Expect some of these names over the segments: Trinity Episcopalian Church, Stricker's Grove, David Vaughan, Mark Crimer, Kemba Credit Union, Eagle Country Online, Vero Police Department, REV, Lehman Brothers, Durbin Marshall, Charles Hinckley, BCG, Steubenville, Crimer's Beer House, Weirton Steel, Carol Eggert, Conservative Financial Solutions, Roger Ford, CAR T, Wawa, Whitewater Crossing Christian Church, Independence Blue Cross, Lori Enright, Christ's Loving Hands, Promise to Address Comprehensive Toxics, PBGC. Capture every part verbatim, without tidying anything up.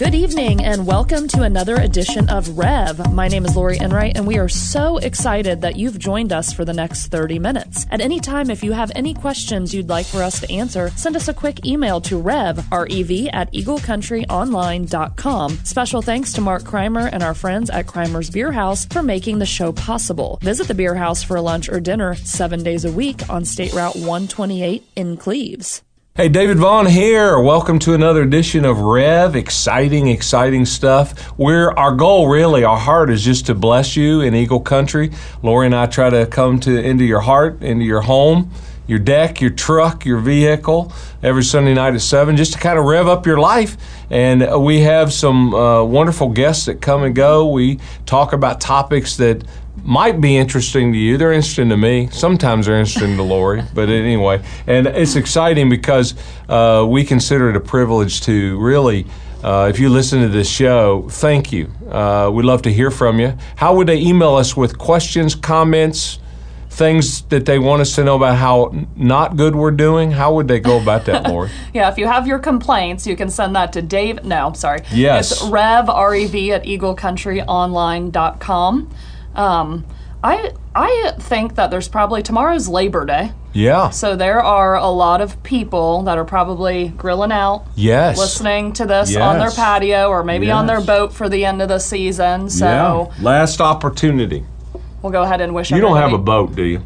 Good evening and welcome to another edition of R E V. My name is Lori Enright and we are so excited that you've joined us for the next thirty minutes. At any time, if you have any questions you'd like for us to answer, send us a quick email to rev, R E V, at eagle country online dot com. Special thanks to Mark Crimer and our friends at Crimer's Beer House for making the show possible. Visit the Beer House for lunch or dinner seven days a week on State Route one twenty-eight in Cleves. Hey, David Vaughan here. Welcome to another edition of R E V. Exciting, exciting stuff. We're, our goal, really, our heart is just to bless you in Eagle Country. Lori and I try to come to into your heart, into your home, your deck, your truck, your vehicle, every Sunday night at seven, just to kind of rev up your life. And we have some uh, wonderful guests that come and go. We talk about topics that might be interesting to you. They're interesting to me. Sometimes they're interesting to Lori, but anyway. And it's exciting because uh, we consider it a privilege to really, uh, if you listen to this show, thank you. Uh, we'd love to hear from you. How would they email us with questions, comments, things that they want us to know about how not good we're doing? How would they go about that, Lori? Yeah, if you have your complaints, you can send that to Dave. No, I'm sorry. Yes. It's rev, R E V, at eagle country online dot com. Um, I I think that there's probably, tomorrow's Labor Day. Yeah. So there are a lot of people that are probably grilling out. Yes. Listening to this yes. on their patio or maybe yes. on their boat for the end of the season. So yeah. Last opportunity. We'll go ahead and wish. You don't have a boat, do you?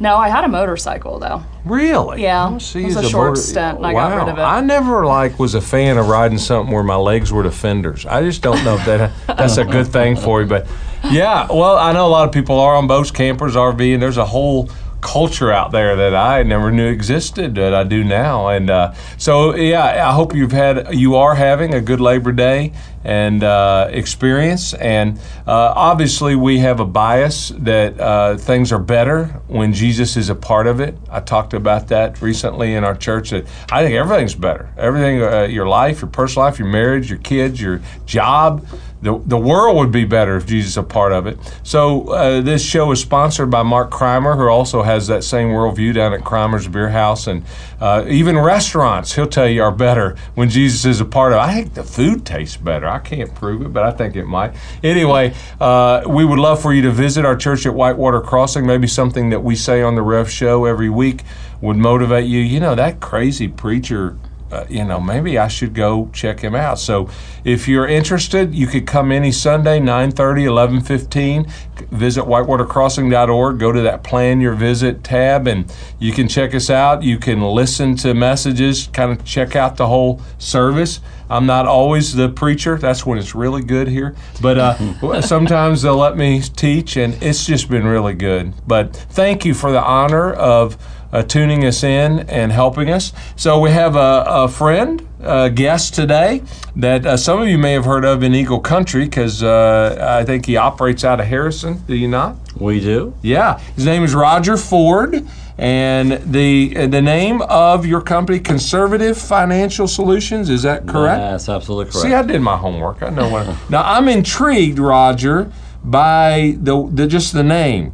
No, I had a motorcycle though. Really? Yeah. Oh, see, it was a, a short motor- stint, and wow. I got rid of it. I never like was a fan of riding something where my legs were the fenders. I just don't know if that that's a good thing for you, but. Yeah, well, I know a lot of people are on boats, campers, R V, and there's a whole culture out there that I never knew existed that I do now. And uh, so, yeah, I hope you've had, you are having a good Labor Day and uh, experience. And uh, obviously, we have a bias that uh, things are better when Jesus is a part of it. I talked about that recently in our church. That I think everything's better. Everything, uh, your life, your personal life, your marriage, your kids, your job. The the world would be better if Jesus is a part of it. So uh, this show is sponsored by Mark Crimer, who also has that same worldview down at Crimer's Beer House. And uh, even restaurants, he'll tell you, are better when Jesus is a part of it. I think the food tastes better. I can't prove it, but I think it might. Anyway, uh, we would love for you to visit our church at Whitewater Crossing. Maybe something that we say on the Rev Show every week would motivate you. You know, that crazy preacher... Uh, you know, maybe I should go check him out. So if you're interested, you could come any Sunday, nine thirty, eleven fifteen. Visit whitewater crossing dot org. Go to that Plan Your Visit tab, and you can check us out. You can listen to messages, kind of check out the whole service. I'm not always the preacher. That's when it's really good here. But uh, sometimes they'll let me teach, and it's just been really good. But thank you for the honor of Uh, tuning us in and helping us. So we have a, a friend, a guest today that uh, some of you may have heard of in Eagle Country because uh, I think he operates out of Harrison. Do you not? We do. Yeah. His name is Roger Ford, and the uh, the name of your company, Conservative Financial Solutions, is that correct? That's absolutely correct. See, I did my homework. I know what. I, now I'm intrigued, Roger, by the, the just the name.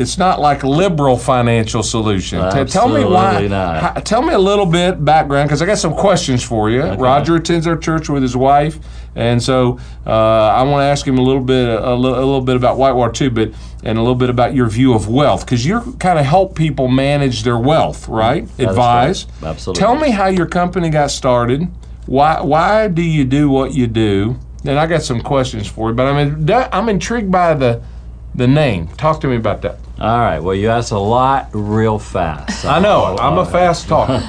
It's not like liberal financial solution. Absolutely tell me why. Not. H- tell me a little bit background because I got some questions for you. Okay. Roger attends our church with his wife, and so uh, I want to ask him a little bit, a, a little bit about Whitewater too, but and a little bit about your view of wealth because you kind of help people manage their wealth, right? That Advise. Absolutely. Tell me how your company got started. Why? Why do you do what you do? And I got some questions for you, but I'm that, I'm intrigued by the. The name. Talk to me about that. All right. Well, you asked a lot real fast. I know. I'm a fast talker.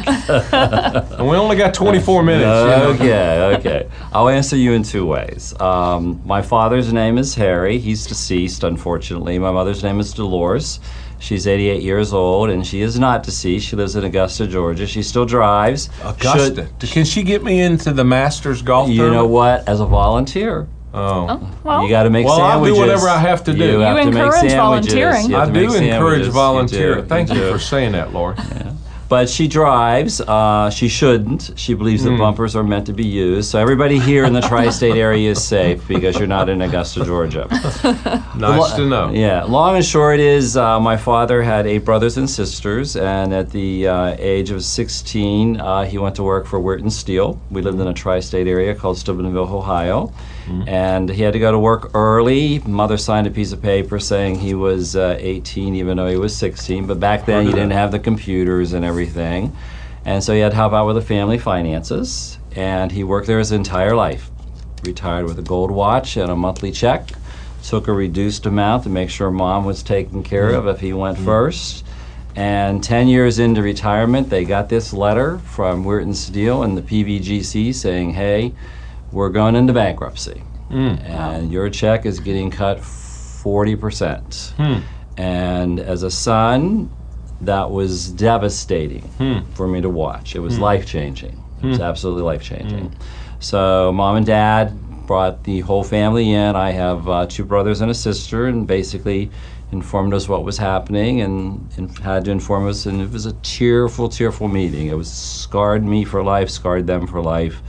And we only got twenty-four minutes. Okay. You know? Okay. I'll answer you in two ways. Um, my father's name is Harry. He's deceased, unfortunately. My mother's name is Dolores. She's eighty-eight years old, and she is not deceased. She lives in Augusta, Georgia. She still drives. Augusta. Should, Can she get me into the Masters golf tournament? You know what? As a volunteer. Oh. oh, well. You got to make well, sandwiches. Well, I'll do whatever I have to do. You, you encourage volunteering. I do encourage volunteering. Thank you for saying that, Lori. Yeah. But she drives. Uh, she shouldn't. She believes mm. that bumpers are meant to be used. So everybody here in the tri-state area is safe because you're not in Augusta, Georgia. Nice lo- to know. Yeah. Long and short is uh, my father had eight brothers and sisters, and at the uh, age of sixteen, uh, he went to work for Weirton Steel. We lived in a tri-state area called Steubenville, Ohio. Mm-hmm. And he had to go to work early. Mother signed a piece of paper saying he was uh, eighteen, even though he was sixteen. But back then, you didn't have the computers and everything. And so he had to help out with the family finances. And he worked there his entire life. Retired with a gold watch and a monthly check. Took a reduced amount to make sure Mom was taken care mm-hmm. of if he went mm-hmm. first. And ten years into retirement, they got this letter from Weirton Steel and the P B G C saying, hey, we're going into bankruptcy, mm. and your check is getting cut forty percent. Mm. And as a son, that was devastating mm. for me to watch. It was mm. life-changing. It mm. was absolutely life-changing. Mm. So Mom and Dad brought the whole family in. I have uh, two brothers and a sister, and basically informed us what was happening, and, and had to inform us, and it was a tearful, tearful meeting. It was scarred me for life, scarred them for life.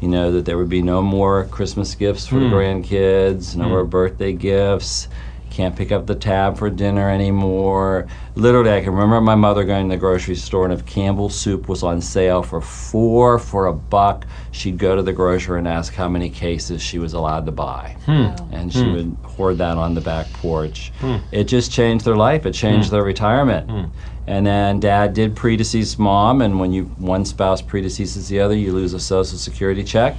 You know, that there would be no more Christmas gifts for mm. grandkids, no mm. more birthday gifts, can't pick up the tab for dinner anymore. Literally, I can remember my mother going to the grocery store, and if Campbell's soup was on sale for four for a buck, she'd go to the grocer and ask how many cases she was allowed to buy. Mm. And she mm. would hoard that on the back porch. Mm. It just changed their life. It changed mm. their retirement. Mm. And then Dad did predecease Mom, and when you one spouse predeceases the other, you lose a Social Security check.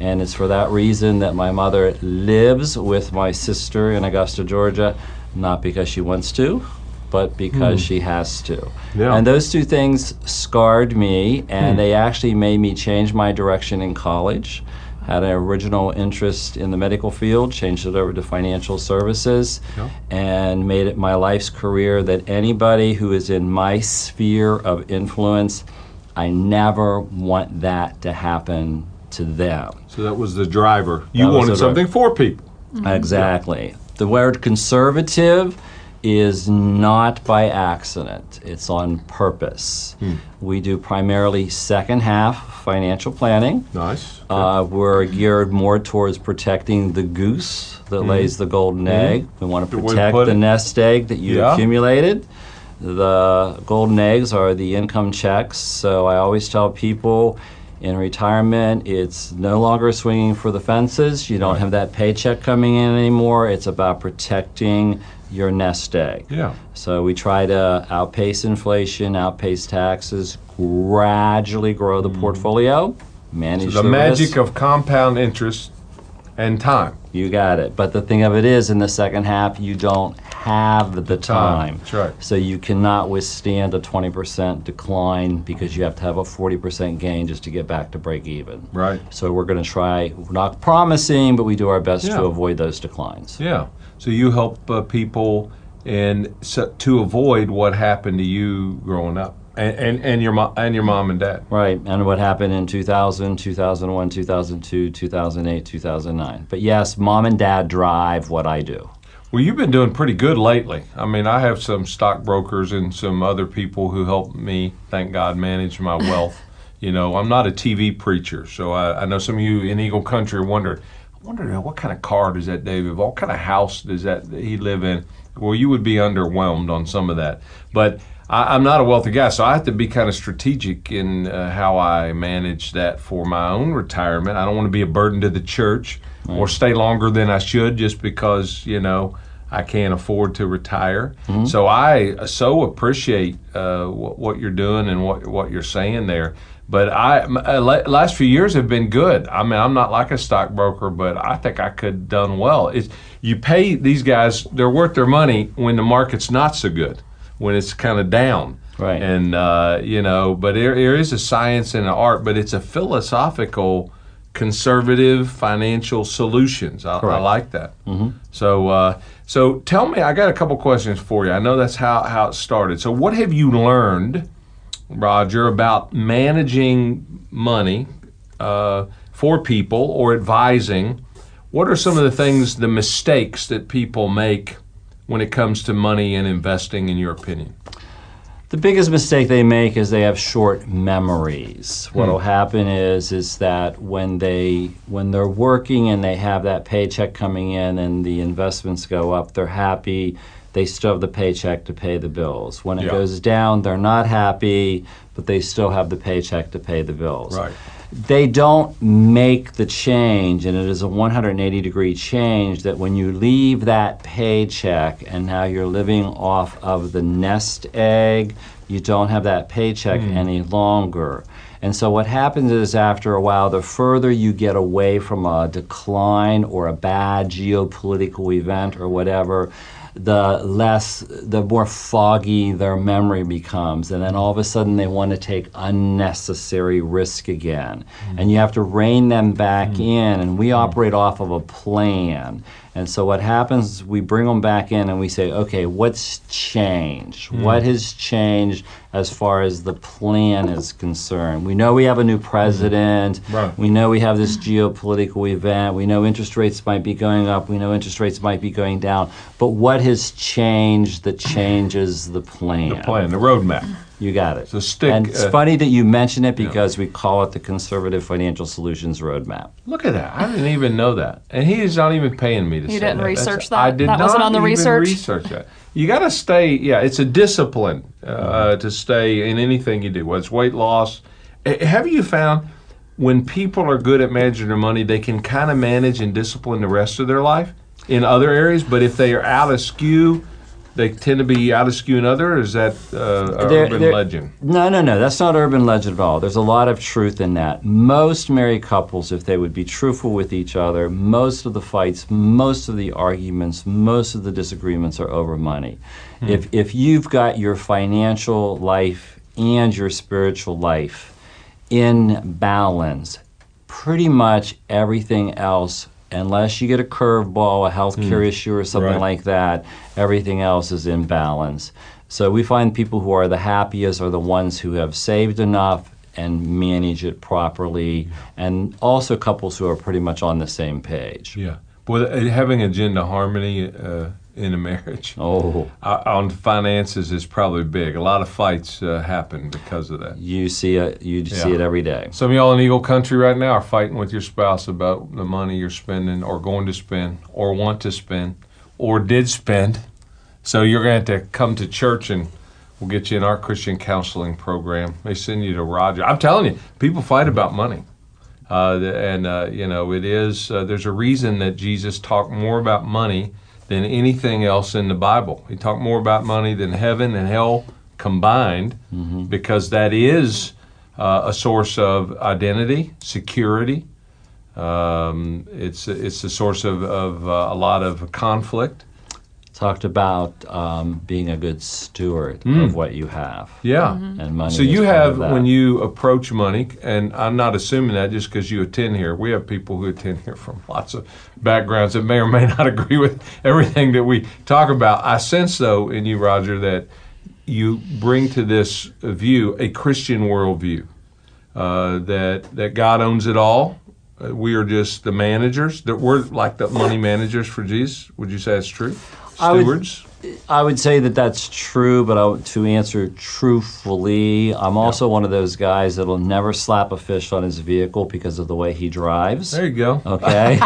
And it's for that reason that my mother lives with my sister in Augusta, Georgia, not because she wants to, but because mm. she has to. Yeah. And those two things scarred me, and mm. they actually made me change my direction in college. Had an original interest in the medical field, changed it over to financial services, yeah. and made it my life's career that anybody who is in my sphere of influence, I never want that to happen to them. So that was the driver. You that wanted something for people. Mm-hmm. Exactly. Yeah. The word conservative is not by accident. It's on purpose. Hmm. We do primarily second half financial planning. Nice. Uh, we're geared more towards protecting the goose that mm. lays the golden mm. egg. We want to protect the nest egg that you yeah. accumulated. The golden eggs are the income checks. So I always tell people, in retirement, it's no longer swinging for the fences. You don't right. have that paycheck coming in anymore. It's about protecting your nest egg. Yeah. So we try to outpace inflation, outpace taxes, gradually grow the portfolio, manage so the, the magic risk. Of compound interest and time. You got it. But the thing of it is, in the second half, you don't have the time. time. That's right. So you cannot withstand a twenty percent decline because you have to have a forty percent gain just to get back to break even. Right. So we're going to try, we're not promising, but we do our best yeah. to avoid those declines. Yeah. So you help uh, people in, so, to avoid what happened to you growing up. And, and and your mom and your mom and dad, right? And what happened in two thousand, two thousand one, two thousand two, two thousand eight, two thousand nine. But yes, Mom and Dad drive what I do. Well, you've been doing pretty good lately. I mean, I have some stockbrokers and some other people who help me, thank God, manage my wealth. You know, I'm not a T V preacher, so I, I know some of you in Eagle Country wonder, I wonder what kind of car does that David, what kind of house does that he live in? Well, you would be underwhelmed on some of that, but. I, I'm not a wealthy guy, so I have to be kind of strategic in uh, how I manage that for my own retirement. I don't want to be a burden to the church right. or stay longer than I should just because, you know, I can't afford to retire. Mm-hmm. So I so appreciate uh, wh- what you're doing and what what you're saying there. But I my, la- last few years have been good. I mean, I'm not like a stockbroker, but I think I could done well. It's, you pay these guys, they're worth their money when the market's not so good. When it's kind of down. Right. And, uh, you know, but there, there is a science and an art, but it's a philosophical, conservative financial solutions. I, I like that. Mm-hmm. So uh, so tell me, I got a couple questions for you. I know that's how, how it started. So what have you learned, Roger, about managing money uh, for people or advising? What are some of the things, the mistakes that people make when it comes to money and investing, in your opinion? The biggest mistake they make is they have short memories. Hmm. What'll happen is is that when they when they're working and they have that paycheck coming in and the investments go up, they're happy. They still have the paycheck to pay the bills. When it yeah. goes down, they're not happy, but they still have the paycheck to pay the bills. Right. They don't make the change, and it is a one hundred eighty degree change that when you leave that paycheck and now you're living off of the nest egg, you don't have that paycheck mm. any longer. And so what happens is after a while, the further you get away from a decline or a bad geopolitical event or whatever, the less, the more foggy their memory becomes. And then all of a sudden they want to take unnecessary risk again. Mm-hmm. And you have to rein them back mm-hmm. in. And we operate off of a plan. And so what happens is we bring them back in and we say, okay, what's changed? Mm-hmm. What has changed as far as the plan is concerned? We know we have a new president. Mm-hmm. Right. We know we have this geopolitical event. We know interest rates might be going up. We know interest rates might be going down. But what has changed that changes the plan? The plan, the roadmap. You got it. So stick, and it's uh, funny that you mention it because yeah. we call it the Conservative Financial Solutions Roadmap. Look at that. I didn't even know that. And he is not even paying me to you say that. You didn't research That's, that? I did that not wasn't on the even research? research that. You got to stay, yeah, it's a discipline uh, to stay in anything you do, whether it's weight loss. Have you found when people are good at managing their money, they can kind of manage and discipline the rest of their life in other areas, but if they are out of skew, they tend to be out of skew in other, or is that uh, they're, urban they're, legend? No, no, no. That's not urban legend at all. There's a lot of truth in that. Most married couples, if they would be truthful with each other, most of the fights, most of the arguments, most of the disagreements are over money. Hmm. If if you've got your financial life and your spiritual life in balance, pretty much everything else, unless you get a curveball, a health care mm. issue or something right. like that, everything else is in balance. So we find people who are the happiest are the ones who have saved enough and manage it properly, and also couples who are pretty much on the same page. Yeah. But having agenda harmony uh, in a marriage oh. uh, on finances is probably big. A lot of fights uh, happen because of that. You see it, you yeah. see it every day. Some of y'all in Eagle Country right now are fighting with your spouse about the money you're spending or going to spend or want to spend or did spend. So you're going to have to come to church and we'll get you in our Christian counseling program. They send you to Roger. I'm telling you, people fight about money. Uh, and, uh, you know, it is, uh, there's a reason that Jesus talked more about money than anything else in the Bible. He talked more about money than heaven and hell combined, mm-hmm. because that is uh, a source of identity, security. Um, it's it's a source of, of uh, a lot of conflict. Talked about um, being a good steward mm. of what you have. Yeah. Mm-hmm. And money. So you have, when you approach money, and I'm not assuming that just because you attend here. We have people who attend here from lots of backgrounds that may or may not agree with everything that we talk about. I sense, though, in you, Roger, that you bring to this view a Christian worldview, uh, that, that God owns it all. Uh, we are just the managers. That we're like the money managers for Jesus. Would you say that's true? Stewards? I would, I would say that that's true, but I, to answer truthfully, I'm also yeah. one of those guys that'll never slap a fish on his vehicle because of the way he drives. There you go. Okay.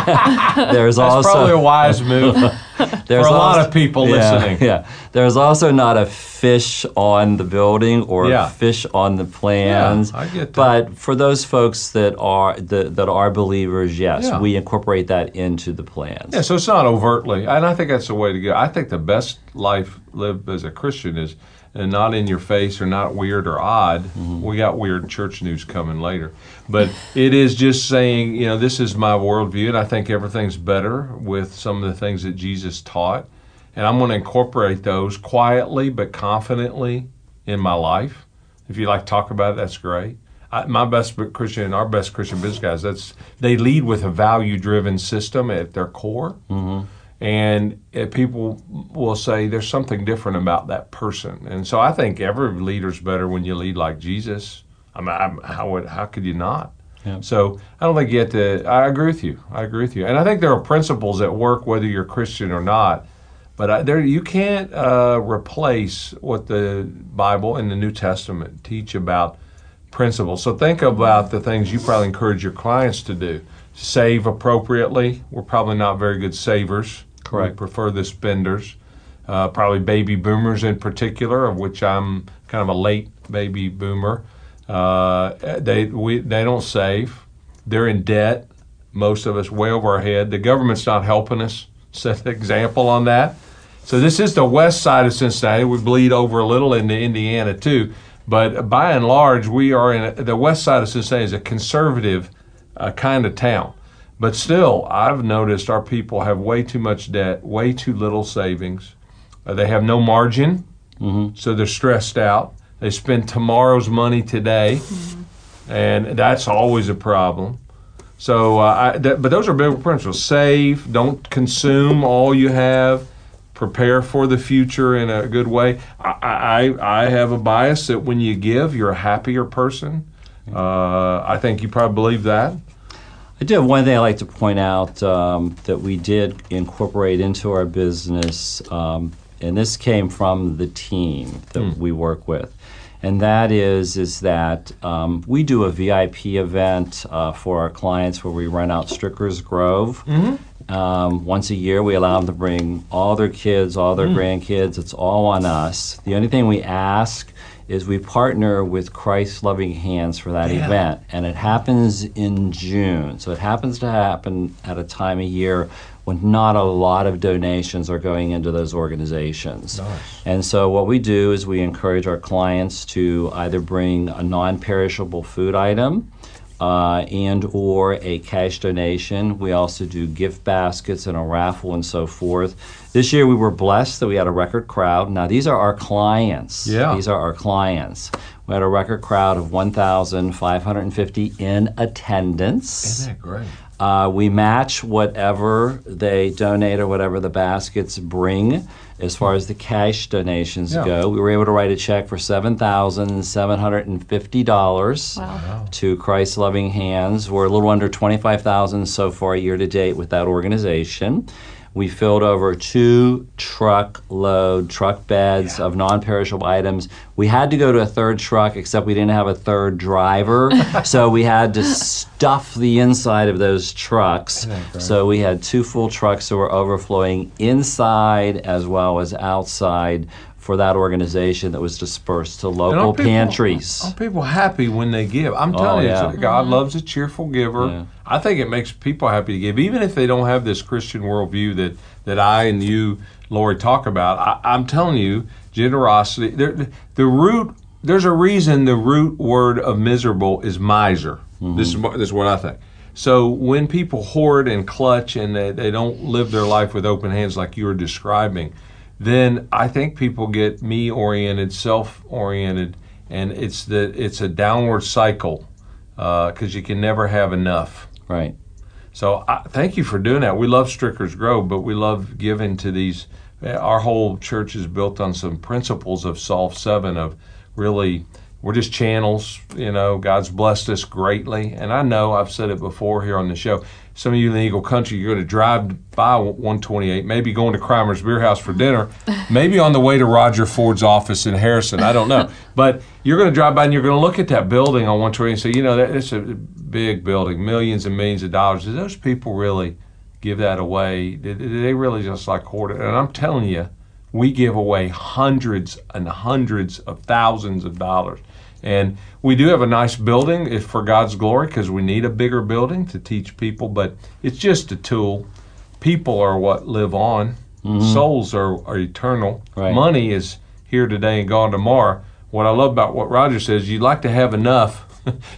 There's that's also, probably a wise move for a also, lot of people yeah, listening. Yeah. There's also not a fish on the building or yeah. a fish on the plans. Yeah, I get that. But for those folks that are the, that are believers, yes, yeah. we incorporate that into the plans. Yeah, so it's not overtly, and I think that's the way to go. I think the best life lived as a Christian is and not in your face or not weird or odd. Mm-hmm. We got weird church news coming later. But it is just saying, you know, this is my worldview, and I think everything's better with some of the things that Jesus taught. And I'm going to incorporate those quietly but confidently in my life. If you like to talk about it, that's great. I, my best Christian and our best Christian business guys, that's they lead with a value-driven system at their core. Mm-hmm. And uh, people will say there's something different about that person. And so I think every leader's better when you lead like Jesus. I mean, I'm, how would, how could you not? Yeah. So I don't think you have to, I agree with you. I agree with you. And I think there are principles that work whether you're Christian or not. But I, there, you can't uh, replace what the Bible and the New Testament teach about principles. So think about the things you probably encourage your clients to do. Save appropriately. We're probably not very good savers. Correct. We prefer the spenders. Uh, probably baby boomers in particular, of which I'm kind of a late baby boomer. Uh, they we they don't save. They're in debt. Most of us way over our head. The government's not helping us. Set the example on that. So this is the west side of Cincinnati. We bleed over a little into Indiana too, but by and large, we are in a, the west side of Cincinnati is a conservative uh, kind of town. But still, I've noticed our people have way too much debt, way too little savings. Uh, they have no margin, mm-hmm. so they're stressed out. They spend tomorrow's money today, mm-hmm. and that's always a problem. So, uh, I, th- but those are biblical principles. Save, don't consume all you have, prepare for the future in a good way. I, I, I have a bias that when you give, you're a happier person. Uh, I think you probably believe that. I do have one thing I'd like to point out um, that we did incorporate into our business, um, and this came from the team that mm. we work with. And that is is that um, we do a V I P event uh, for our clients where we rent out Stricker's Grove. Mm-hmm. Um, once a year, we allow them to bring all their kids, all their mm. grandkids. It's all on us. The only thing we ask is we partner with Christ's Loving Hands for that yeah. event. And it happens in June. So it happens to happen at a time of year when not a lot of donations are going into those organizations. Nice. And so what we do is we encourage our clients to either bring a non-perishable food item uh, and or a cash donation. We also do gift baskets and a raffle and so forth. This year we were blessed that we had a record crowd. Now these are our clients. Yeah. These are our clients. We had a record crowd of one thousand five hundred fifty in attendance. Isn't that great? Uh, we match whatever they donate or whatever the baskets bring as far as the cash donations yeah. go. We were able to write a check for seven thousand seven hundred fifty dollars wow. to Christ's Loving Hands. We're a little under twenty-five thousand dollars so far year to date with that organization. We filled over two truckload, truck beds yeah. of non-perishable items. We had to go to a third truck, except we didn't have a third driver. So we had to stuff the inside of those trucks. So we had two full trucks that were overflowing inside as well as outside for that organization that was dispersed to local and people, pantries. Are people happy when they give? I'm telling oh, yeah. you, God mm-hmm. loves a cheerful giver. Yeah. I think it makes people happy to give, even if they don't have this Christian worldview that, that I and you, Lori, talk about. I, I'm telling you, generosity, there, the root, there's a reason the root word of miserable is miser. Mm-hmm. This is, this is what I think. So when people hoard and clutch and they, they don't live their life with open hands like you were describing, then I think people get me-oriented, self-oriented, and it's the it's a downward cycle because uh, you can never have enough. Right. So I, thank you for doing that. We love Stricker's Grove, but we love giving to these. Our whole church is built on some principles of Psalm seven of really we're just channels. You know, God's blessed us greatly, and I know I've said it before here on the show. Some of you in the Eagle Country, you're going to drive by one twenty-eight, maybe going to Crimer's Beer House for dinner, maybe on the way to Roger Ford's office in Harrison. I don't know. But you're going to drive by and you're going to look at that building on one twenty-eight and say, you know, that, it's a big building, millions and millions of dollars. Did those people really give that away? Did, did they really just like hoard it? And I'm telling you, we give away hundreds and hundreds of thousands of dollars. And we do have a nice building if for God's glory because we need a bigger building to teach people, but it's just a tool. People are what live on. Mm-hmm. Souls are, are eternal. Right. Money is here today and gone tomorrow. What I love about what Roger says, you'd like to have enough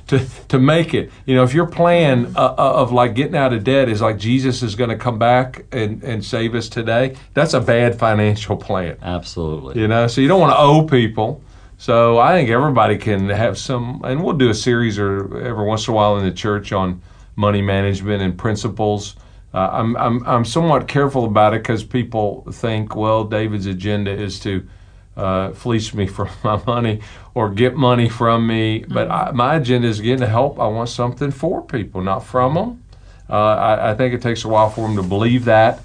to to make it. You know, if your plan uh, of like getting out of debt is like Jesus is going to come back and, and save us today, that's a bad financial plan. Absolutely. You know, so you don't want to owe people. So I think everybody can have some, and we'll do a series or every once in a while in the church on money management and principles. Uh, I'm I'm I'm somewhat careful about it because people think, well, David's agenda is to uh, fleece me for my money or get money from me. But I, my agenda is getting to help. I want something for people, not from them. Uh, I, I think it takes a while for them to believe that.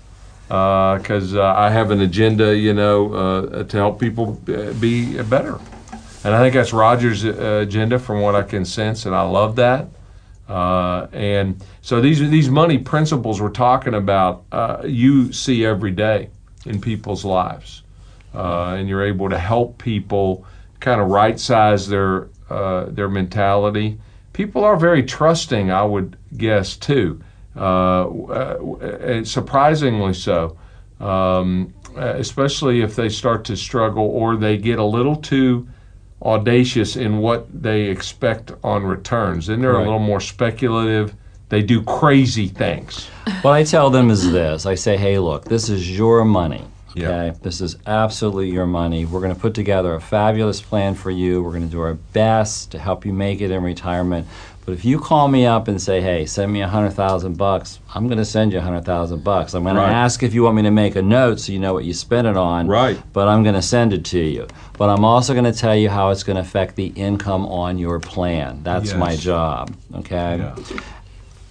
because uh, uh, I have an agenda, you know, uh, to help people be better. And I think that's Roger's uh, agenda from what I can sense, and I love that. Uh, and so these these money principles we're talking about, uh, you see every day in people's lives. Uh, and you're able to help people kind of right-size their uh, their mentality. People are very trusting, I would guess, too. Uh, uh, surprisingly so, um, especially if they start to struggle or they get a little too audacious in what they expect on returns. Then they're right. a little more speculative. They do crazy things. What I tell them is this. I say, hey, look, this is your money. Okay, yep. This is absolutely your money. We're going to put together a fabulous plan for you. We're going to do our best to help you make it in retirement. But if you call me up and say, hey, send me one hundred thousand bucks, I'm going to send you one hundred thousand bucks. I'm going right. to ask if you want me to make a note so you know what you spent it on, right. but I'm going to send it to you. But I'm also going to tell you how it's going to affect the income on your plan. That's yes. my job, okay? Yeah.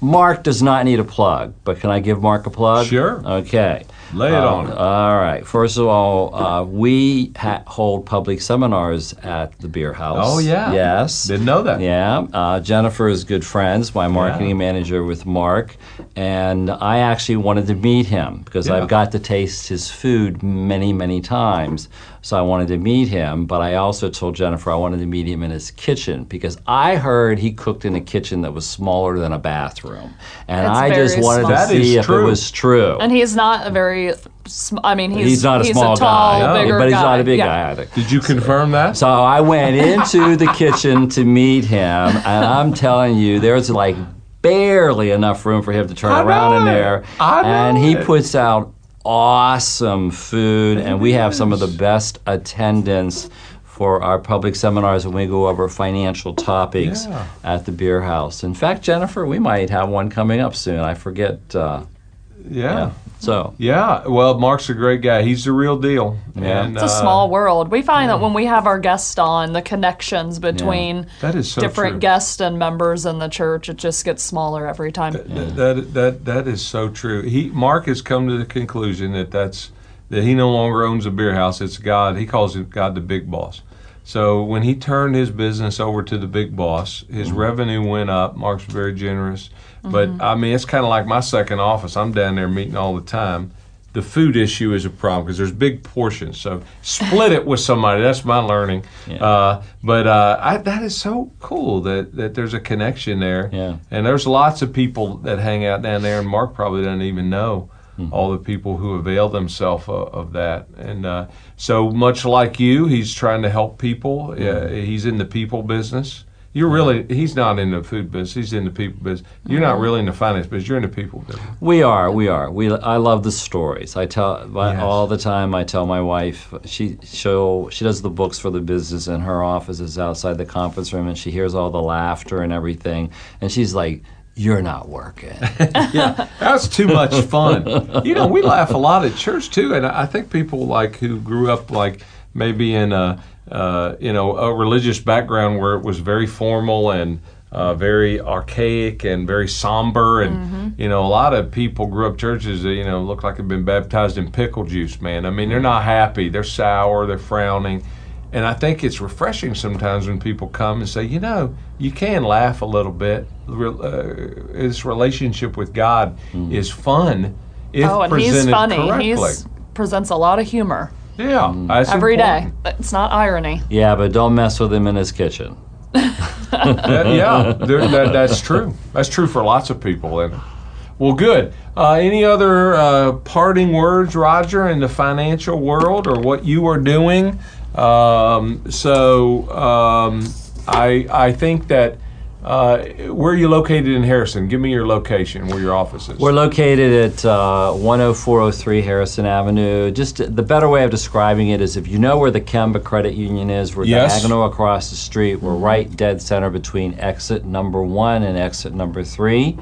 Mark does not need a plug, but can I give Mark a plug? Sure. Okay. Lay it um, on. All right. First of all, uh, we ha- hold public seminars at the Beer House. Oh, yeah. Yes. Didn't know that. Yeah. Uh, Jennifer is good friends, my marketing yeah. manager with Mark, and I actually wanted to meet him because yeah. I've got to taste his food many, many times. So I wanted to meet him, but I also told Jennifer I wanted to meet him in his kitchen because I heard he cooked in a kitchen that was smaller than a bathroom. And it's I just wanted small. to see if true. it was true. And he's not a very I mean, he's, he's not a he's small a tall, guy, no. but he's guy. not a big yeah. guy either. Did you confirm so, that? So I went into the kitchen to meet him, and I'm telling you, there's like barely enough room for him to turn I around in there. I know and he it. puts out awesome food, and we have some of the best attendance for our public seminars when we go over financial topics yeah. at the Beer House. In fact, Jennifer, we might have one coming up soon. I forget. Uh, yeah. yeah. So yeah, well, Mark's a great guy. He's the real deal. Yeah. And, it's a small world. We find yeah. that when we have our guests on, the connections between yeah. so different true. guests and members in the church, it just gets smaller every time. That yeah. that, that that is so true. He Mark has come to the conclusion that that's that he no longer owns a beer house. It's God. He calls it God the Big Boss. So when he turned his business over to the Big Boss, his mm-hmm. revenue went up. Mark's very generous. But, mm-hmm. I mean, it's kind of like my second office. I'm down there meeting all the time. The food issue is a problem because there's big portions. So split it with somebody. That's my learning. Yeah. Uh, but uh, I, that is so cool that, that there's a connection there. Yeah. And there's lots of people that hang out down there, and Mark probably doesn't even know mm-hmm. all the people who avail themselves of, of that. And uh, so much like you, he's trying to help people. Mm-hmm. Uh, he's in the people business. You're really, he's not in the food business, he's in the people business. You're not really in the finance business, you're in the people business. We are, we are. We. I love the stories. I tell, yes. all the time I tell my wife, she she'll, she does the books for the business and her office is outside the conference room and she hears all the laughter and everything. And she's like, you're not working. yeah, that's too much fun. You know, we laugh a lot at church too. And I think people like who grew up like maybe in a, Uh, you know, a religious background where it was very formal and uh, very archaic and very somber. And, mm-hmm. you know, a lot of people grew up churches that, you know, look like they've been baptized in pickle juice, man. I mean, they're not happy. They're sour. They're frowning. And I think it's refreshing sometimes when people come and say, you know, you can laugh a little bit. Uh, this relationship with God mm-hmm. is fun if oh, and presented he's funny. correctly. He presents a lot of humor. Yeah, that's every important. day. It's not irony. Yeah, but don't mess with him in his kitchen. that, yeah, that, that's true. That's true for lots of people. And well, good. Uh, any other uh, parting words, Roger, in the financial world or what you are doing? Um, so um, I I think that. Uh, where are you located in Harrison? Give me your location, where your office is. We're located at uh, one oh four oh three Harrison Avenue. Just the better way of describing it is if you know where the Kemba Credit Union is, we're yes. diagonal across the street. We're right dead center between exit number one and exit number three.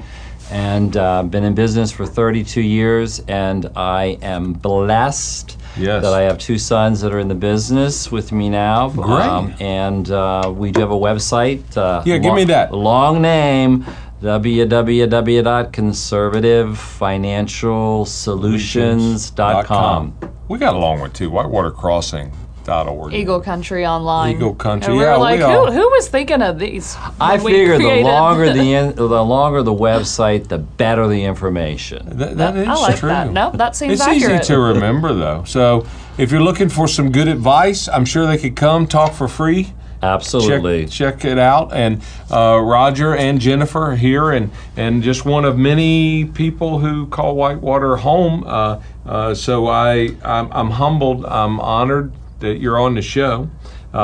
And I've uh, been in business for thirty-two years, and I am blessed yes. that I have two sons that are in the business with me now. Great. Um, and uh, we do have a website. Uh, yeah, long, give me that. Long name. w w w dot conservative financial solutions dot com. We got a long one, too. whitewater crossing dot org. Eagle Country Online. Eagle Country, we yeah. Like, we who, who was thinking of these? I figure the longer the, in, the longer the website, the better the information. That, that is I like true. That. No, that seems it's accurate. It's easy to remember, though. So if you're looking for some good advice, I'm sure they could come talk for free. Absolutely. Check, check it out. And uh, Roger and Jennifer are here, and, and just one of many people who call Whitewater home. Uh, uh, so I, I'm, I'm humbled. I'm honored that you're on the show. Uh,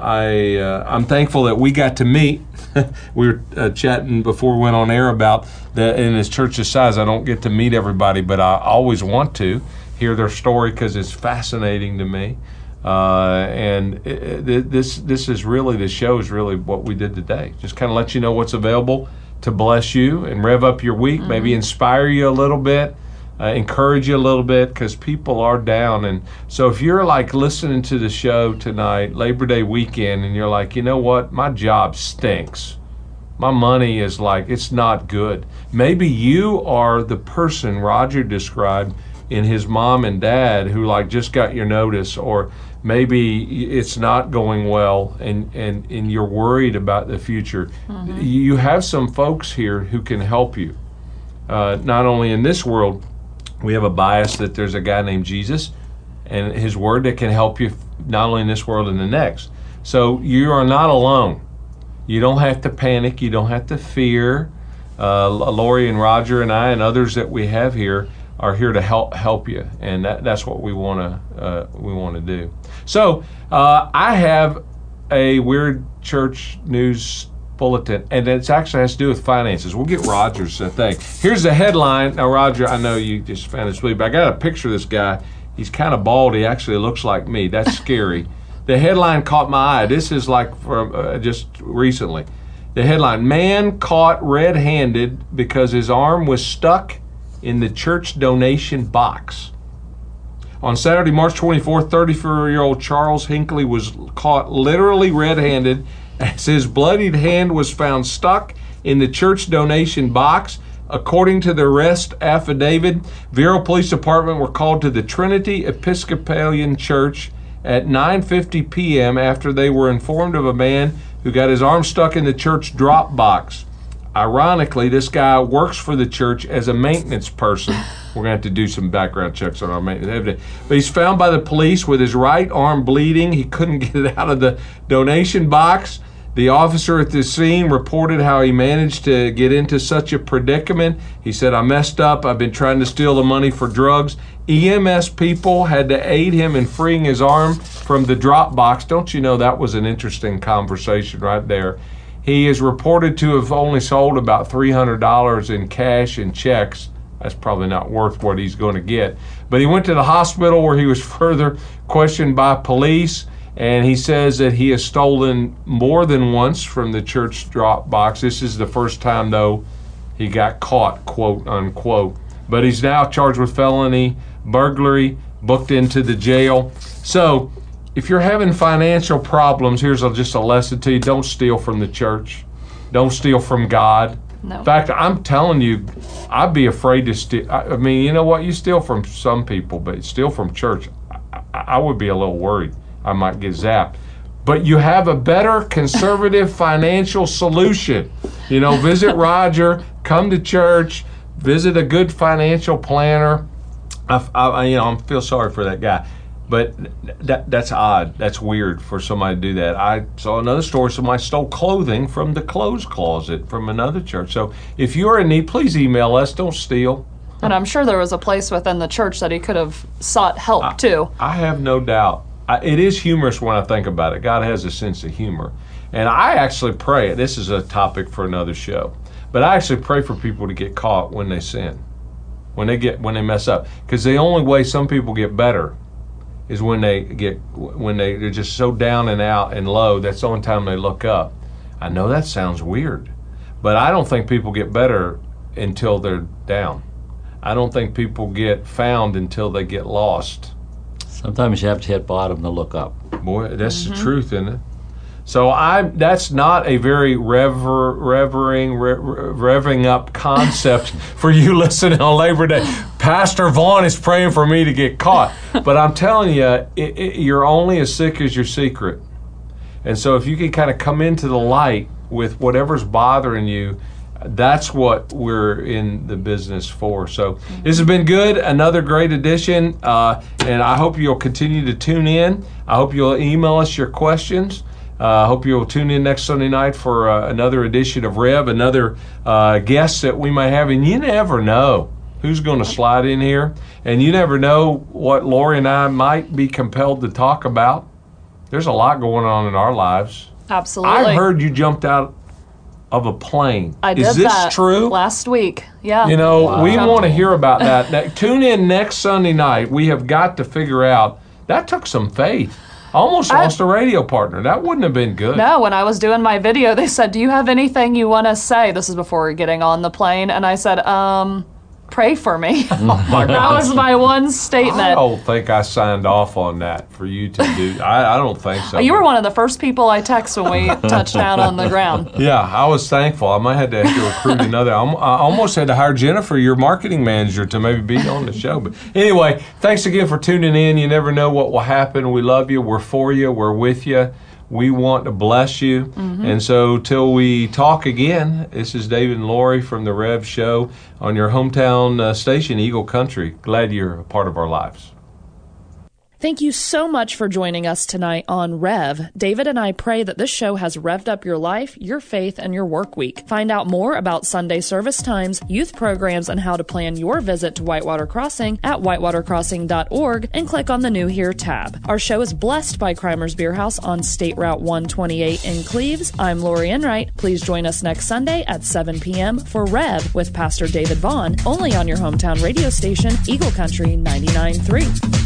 I, uh, I'm thankful that we got to meet. We were uh, chatting before we went on air about that in this church's size, I don't get to meet everybody, but I always want to hear their story because it's fascinating to me. Uh, and it, it, this this is really, this show is really what we did today. Just kind of let you know what's available to bless you and rev up your week, mm-hmm. maybe inspire you a little bit, uh, encourage you a little bit, because people are down. And so if you're like listening to the show tonight, Labor Day weekend, and you're like, you know what, my job stinks. My money is like, it's not good. Maybe you are the person Roger described in his mom and dad who like just got your notice, or maybe it's not going well and, and, and you're worried about the future. Mm-hmm. You have some folks here who can help you. Uh, not only in this world, we have a bias that there's a guy named Jesus and his word that can help you not only in this world and the next. So you are not alone. You don't have to panic. You don't have to fear. Uh, Lori and Roger and I and others that we have here are here to help help you, and that, that's what we want to uh, we want to do. So uh, I have a weird church news bulletin, and it actually has to do with finances. We'll get Roger's uh, thing. Here's the headline. Now, Roger, I know you just found this week, but I got a picture of this guy. He's kind of bald. He actually looks like me. That's scary. The headline caught my eye. This is like from uh, just recently. The headline: Man caught red-handed because his arm was stuck in the church donation box. On Saturday, March twenty-fourth, thirty-four-year-old Charles Hinckley was caught literally red-handed as his bloodied hand was found stuck in the church donation box. According to the arrest affidavit, Vero Police Department were called to the Trinity Episcopalian Church at nine fifty p.m. after they were informed of a man who got his arm stuck in the church drop box. Ironically, this guy works for the church as a maintenance person. We're going to have to do some background checks on our maintenance evidence. But he's found by the police with his right arm bleeding. He couldn't get it out of the donation box. The officer at the scene reported how he managed to get into such a predicament. He said, "I messed up. I've been trying to steal the money for drugs." E M S people had to aid him in freeing his arm from the drop box. Don't you know that was an interesting conversation right there? He is reported to have only sold about three hundred dollars in cash and checks. That's probably not worth what he's going to get. But he went to the hospital where he was further questioned by police, and he says that he has stolen more than once from the church drop box. This is the first time, though, he got caught, quote unquote. But he's now charged with felony burglary, booked into the jail. So if you're having financial problems, here's a, just a lesson to you. Don't steal from the church. Don't steal from God. No. In fact, I'm telling you, I'd be afraid to steal. I, I mean, you know what? You steal from some people, but steal from church, I, I would be a little worried. I might get zapped. But you have a better conservative financial solution. You know, visit Roger, come to church, visit a good financial planner. I, I, you know, I feel sorry for that guy. But that, that's odd. That's weird for somebody to do that. I saw another story. Somebody stole clothing from the clothes closet from another church. So if you're in need, please email us. Don't steal. And I'm sure there was a place within the church that he could have sought help I, too. I have no doubt. I, it is humorous when I think about it. God has a sense of humor. And I actually pray. This is a topic for another show. But I actually pray for people to get caught when they sin, when they get when they mess up. Because the only way some people get better is when they get when they they're just so down and out and low. That's the only time they look up. I know that sounds weird, but I don't think people get better until they're down. I don't think people get found until they get lost. Sometimes you have to hit bottom to look up. Boy, that's mm-hmm. the truth, isn't it? So I that's not a very rever, revering, re, revving up concept for you listening on Labor Day. Pastor Vaughn is praying for me to get caught. But I'm telling you, it, it, you're only as sick as your secret. And so if you can kind of come into the light with whatever's bothering you, that's what we're in the business for. So this has been good, another great edition. Uh, and I hope you'll continue to tune in. I hope you'll email us your questions. I uh, hope you'll tune in next Sunday night for uh, another edition of Rev, another uh, guest that we might have. And you never know who's going to slide in here. And you never know what Lori and I might be compelled to talk about. There's a lot going on in our lives. Absolutely. I heard you jumped out of a plane. I did that. Is this true? Last week, yeah. You know, wow. We want to hear about that. Now, tune in next Sunday night. We have got to figure out, that took some faith. I almost I, lost a radio partner. That wouldn't have been good. No, when I was doing my video, they said, do you have anything you want to say? This is before getting on the plane. And I said, um, pray for me. Oh my that was my one statement. I don't think I signed off on that for you to do. I, I don't think so. You were one of the first people I text when we touched down on the ground. Yeah, I was thankful. I might have to have to recruit another. I almost had to hire Jennifer, your marketing manager, to maybe be on the show. But anyway, thanks again for tuning in. You never know what will happen. We love you. We're for you. We're with you. We want to bless you. Mm-hmm. And so till we talk again, this is David and Lori from the Rev Show on your hometown uh, station, Eagle Country. Glad you're a part of our lives. Thank you so much for joining us tonight on Rev. David and I pray that this show has revved up your life, your faith, and your work week. Find out more about Sunday service times, youth programs, and how to plan your visit to Whitewater Crossing at whitewater crossing dot org and click on the New Here tab. Our show is blessed by Crimer's Beer House on State Route one twenty-eight in Cleves. I'm Lori Enright. Please join us next Sunday at seven p.m. for Rev with Pastor David Vaughan, only on your hometown radio station, Eagle Country ninety-nine point three.